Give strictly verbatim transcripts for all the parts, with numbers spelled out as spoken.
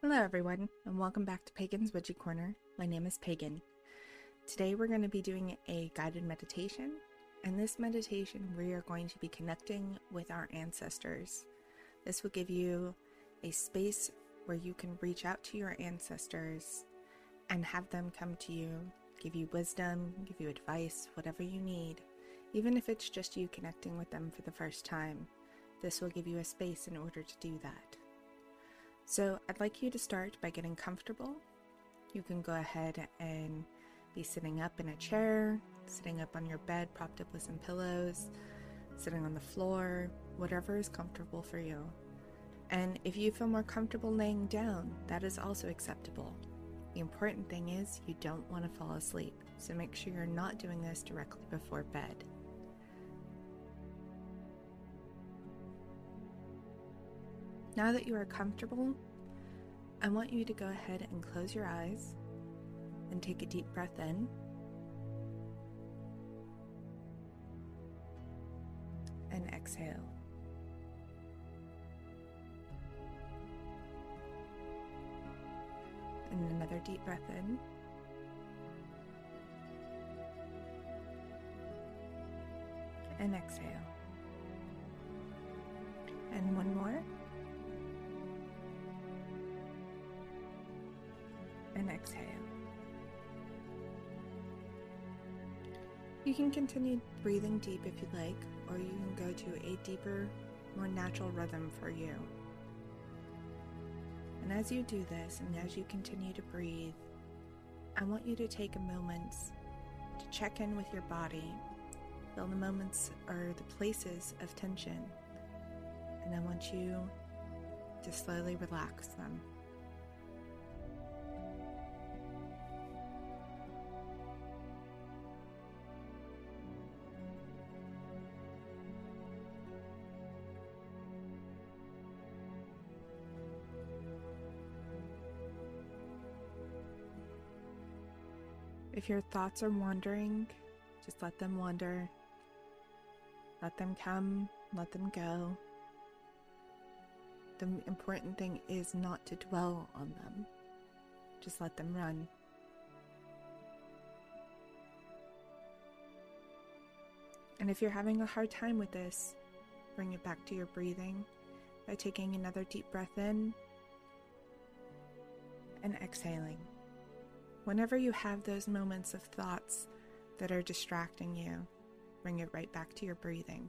Hello everyone, and welcome back to Pagan's Witchy Corner. My name is Pagan. Today we're going to be doing a guided meditation, and this meditation we are going to be connecting with our ancestors. This will give you a space where you can reach out to your ancestors and have them come to you, give you wisdom, give you advice, whatever you need. Even if it's just you connecting with them for the first time, this will give you a space in order to do that. So I'd like you to start by getting comfortable. You can go ahead and be sitting up in a chair, sitting up on your bed, propped up with some pillows, sitting on the floor, whatever is comfortable for you. And if you feel more comfortable laying down, that is also acceptable. The important thing is you don't want to fall asleep, so make sure you're not doing this directly before bed. Now that you are comfortable, I want you to go ahead and close your eyes and take a deep breath in. And exhale. And another deep breath in. And exhale. And one more. And exhale. You can continue breathing deep if you like, or you can go to a deeper, more natural rhythm for you. And as you do this, and as you continue to breathe, I want you to take a moment to check in with your body, feel the moments or the places of tension, and I want you to slowly relax them. If your thoughts are wandering, just let them wander. Let them come, let them go. The important thing is not to dwell on them. Just let them run. And if you're having a hard time with this, bring it back to your breathing by taking another deep breath in and exhaling. Whenever you have those moments of thoughts that are distracting you, bring it right back to your breathing.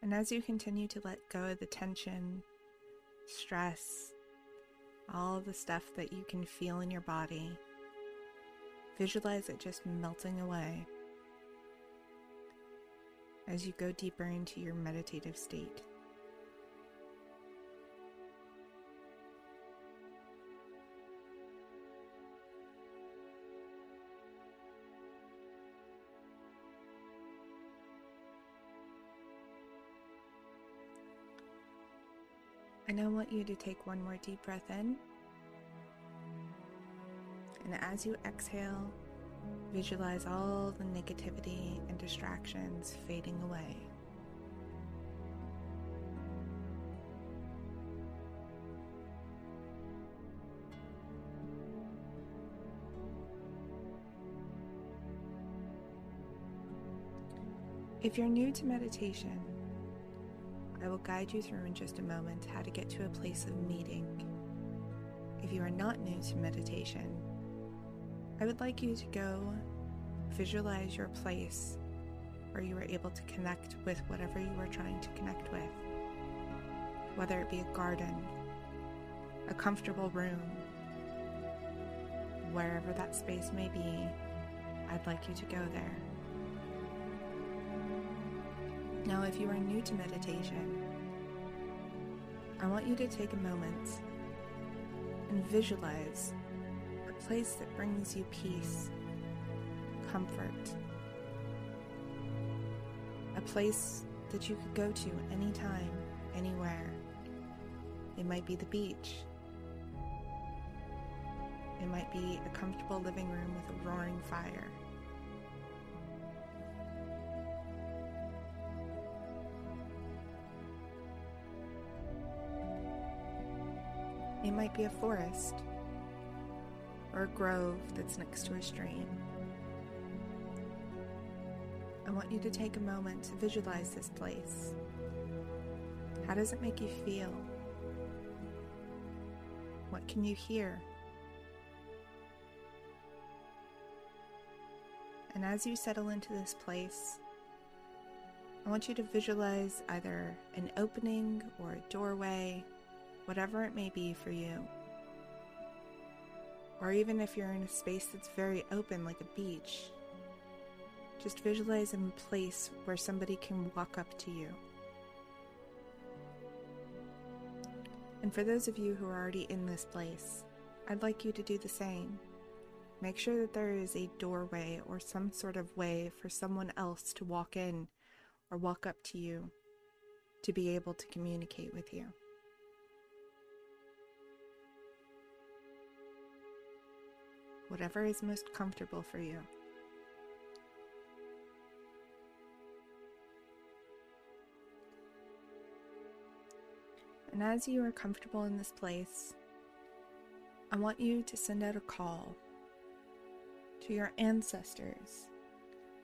And as you continue to let go of the tension, stress, all of the stuff that you can feel in your body, visualize it just melting away as you go deeper into your meditative state. And I want you to take one more deep breath in. And as you exhale, visualize all the negativity and distractions fading away. If you're new to meditation, I will guide you through in just a moment how to get to a place of meeting. If you are not new to meditation, I would like you to go visualize your place where you are able to connect with whatever you are trying to connect with, whether it be a garden, a comfortable room, wherever that space may be. I'd like you to go there. Now, if you are new to meditation, I want you to take a moment and visualize a place that brings you peace, comfort, a place that you could go to anytime, anywhere. It might be the beach. It might be a comfortable living room with a roaring fire. It might be a forest or a grove that's next to a stream. I want you to take a moment to visualize this place. How does it make you feel? What can you hear? And as you settle into this place, I want you to visualize either an opening or a doorway, whatever it may be for you. Or even if you're in a space that's very open, like a beach, just visualize a place where somebody can walk up to you. And for those of you who are already in this place, I'd like you to do the same. Make sure that there is a doorway or some sort of way for someone else to walk in or walk up to you to be able to communicate with you. Whatever is most comfortable for you. And as you are comfortable in this place, I want you to send out a call to your ancestors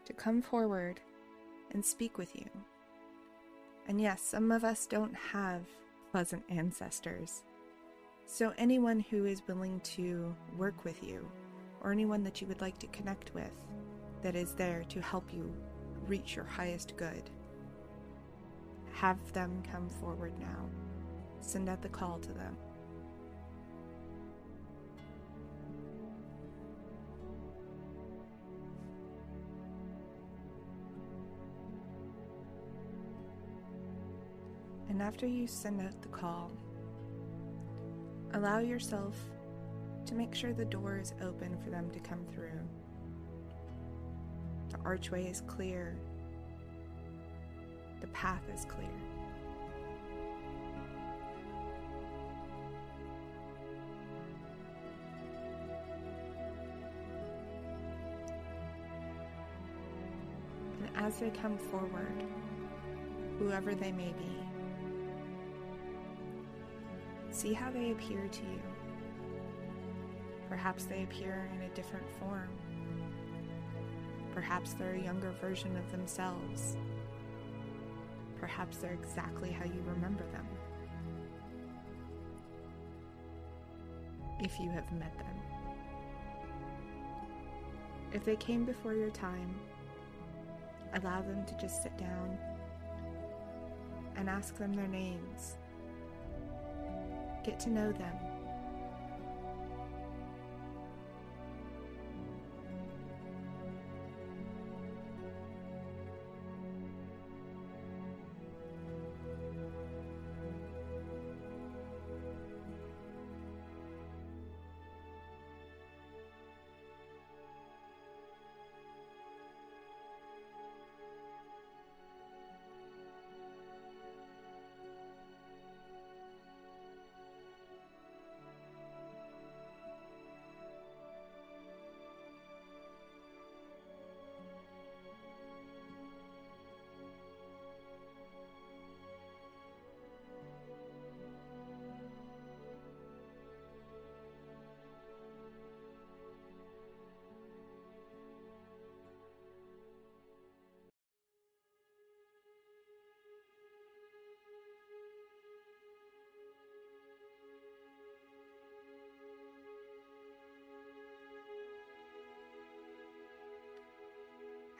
to come forward and speak with you. And yes, some of us don't have pleasant ancestors. So anyone who is willing to work with you, or anyone that you would like to connect with that is there to help you reach your highest good. Have them come forward now. Send out the call to them. And after you send out the call, allow yourself to make sure the door is open for them to come through. The archway is clear. The path is clear. And as they come forward, whoever they may be, see how they appear to you. Perhaps they appear in a different form. Perhaps they're a younger version of themselves. Perhaps they're exactly how you remember them, if you have met them. If they came before your time, allow them to just sit down and ask them their names. Get to know them.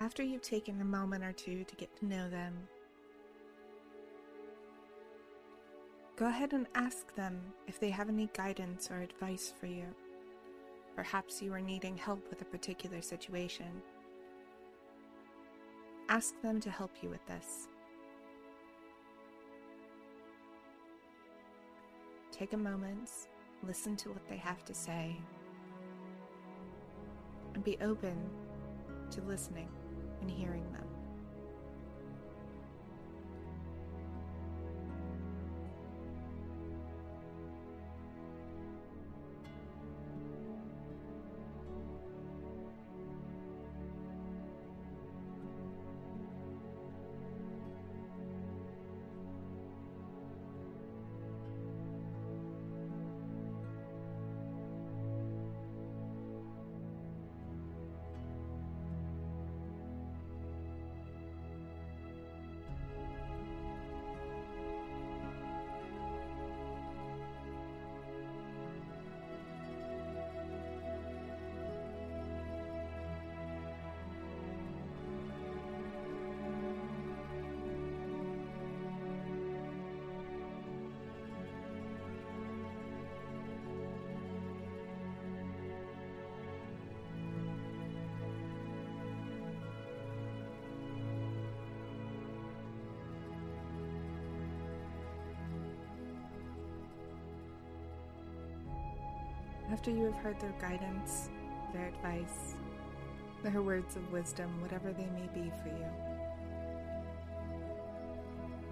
after you've taken a moment or two to get to know them. Go ahead and ask them if they have any guidance or advice for you. Perhaps you are needing help with a particular situation. Ask them to help you with this. Take a moment, listen to what they have to say, and be open to listening and hearing them. After you have heard their guidance, their advice, their words of wisdom, whatever they may be for you,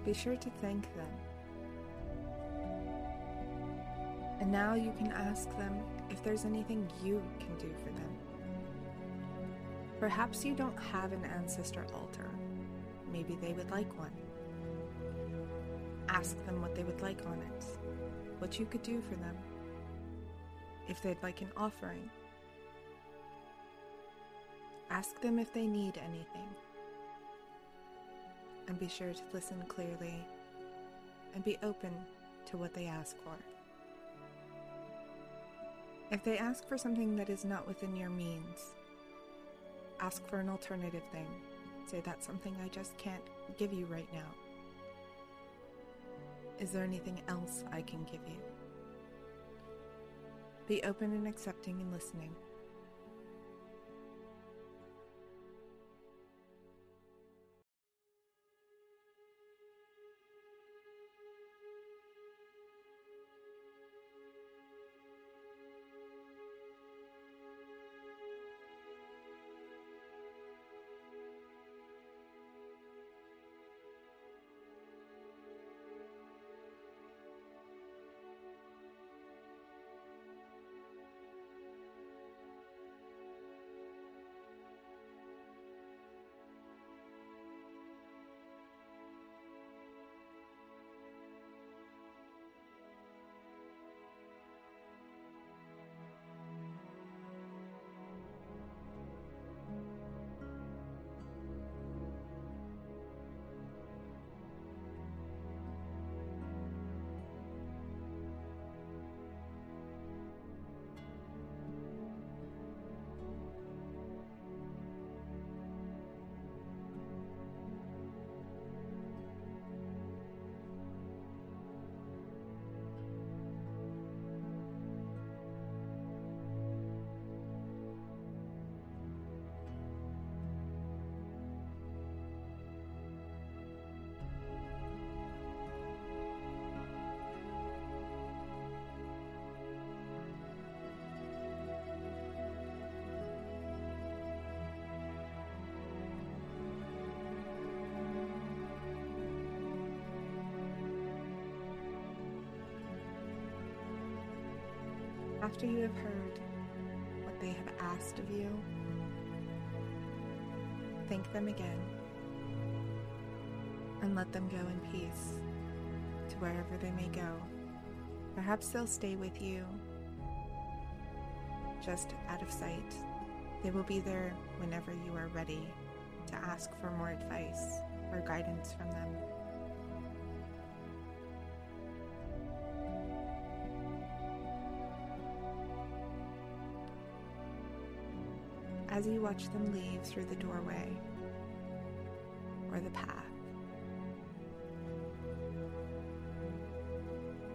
be sure to thank them. And now you can ask them if there's anything you can do for them. Perhaps you don't have an ancestor altar. Maybe they would like one. Ask them what they would like on it, what you could do for them, if they'd like an offering. Ask them if they need anything. And be sure to listen clearly and be open to what they ask for. If they ask for something that is not within your means, ask for an alternative thing. Say, that's something I just can't give you right now. Is there anything else I can give you? Be open and accepting and listening. After you have heard what they have asked of you, thank them again and let them go in peace to wherever they may go. Perhaps they'll stay with you just out of sight. They will be there whenever you are ready to ask for more advice or guidance from them. As you watch them leave through the doorway, over the path.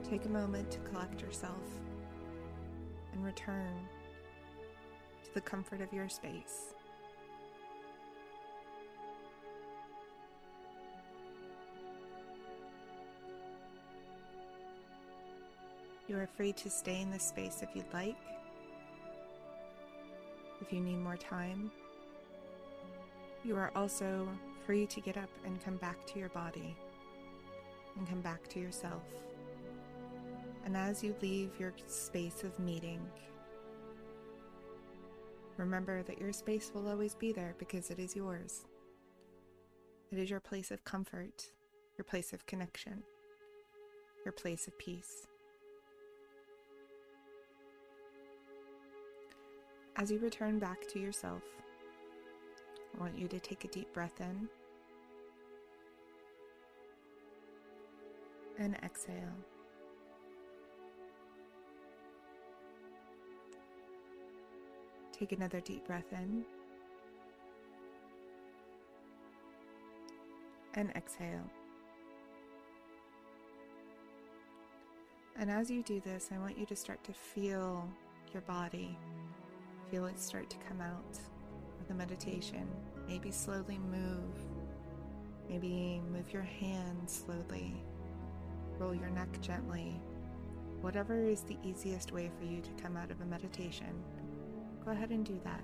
Take a moment to collect yourself and return to the comfort of your space. You are free to stay in this space if you'd like, if you need more time. You are also free to get up and come back to your body and come back to yourself. And as you leave your space of meeting, remember that your space will always be there because it is yours. It is your place of comfort, your place of connection, your place of peace. As you return back to yourself, I want you to take a deep breath in and exhale. Take another deep breath in and exhale. And as you do this, I want you to start to feel your body. Feel it start to come out of the meditation. Maybe slowly move. Maybe move your hands slowly. Roll your neck gently. Whatever is the easiest way for you to come out of a meditation. Go ahead and do that.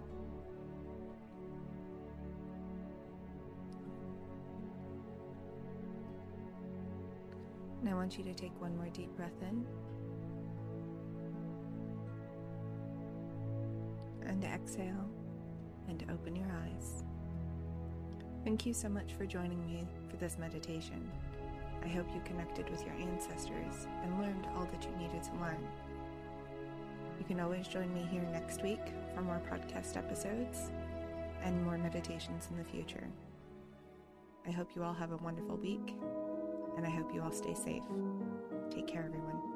And I want you to take one more deep breath in and exhale and open your eyes. Thank you so much for joining me for this meditation. I hope you connected with your ancestors and learned all that you needed to learn. You can always join me here next week for more podcast episodes and more meditations in the future. I hope you all have a wonderful week, and I hope you all stay safe. Take care, everyone.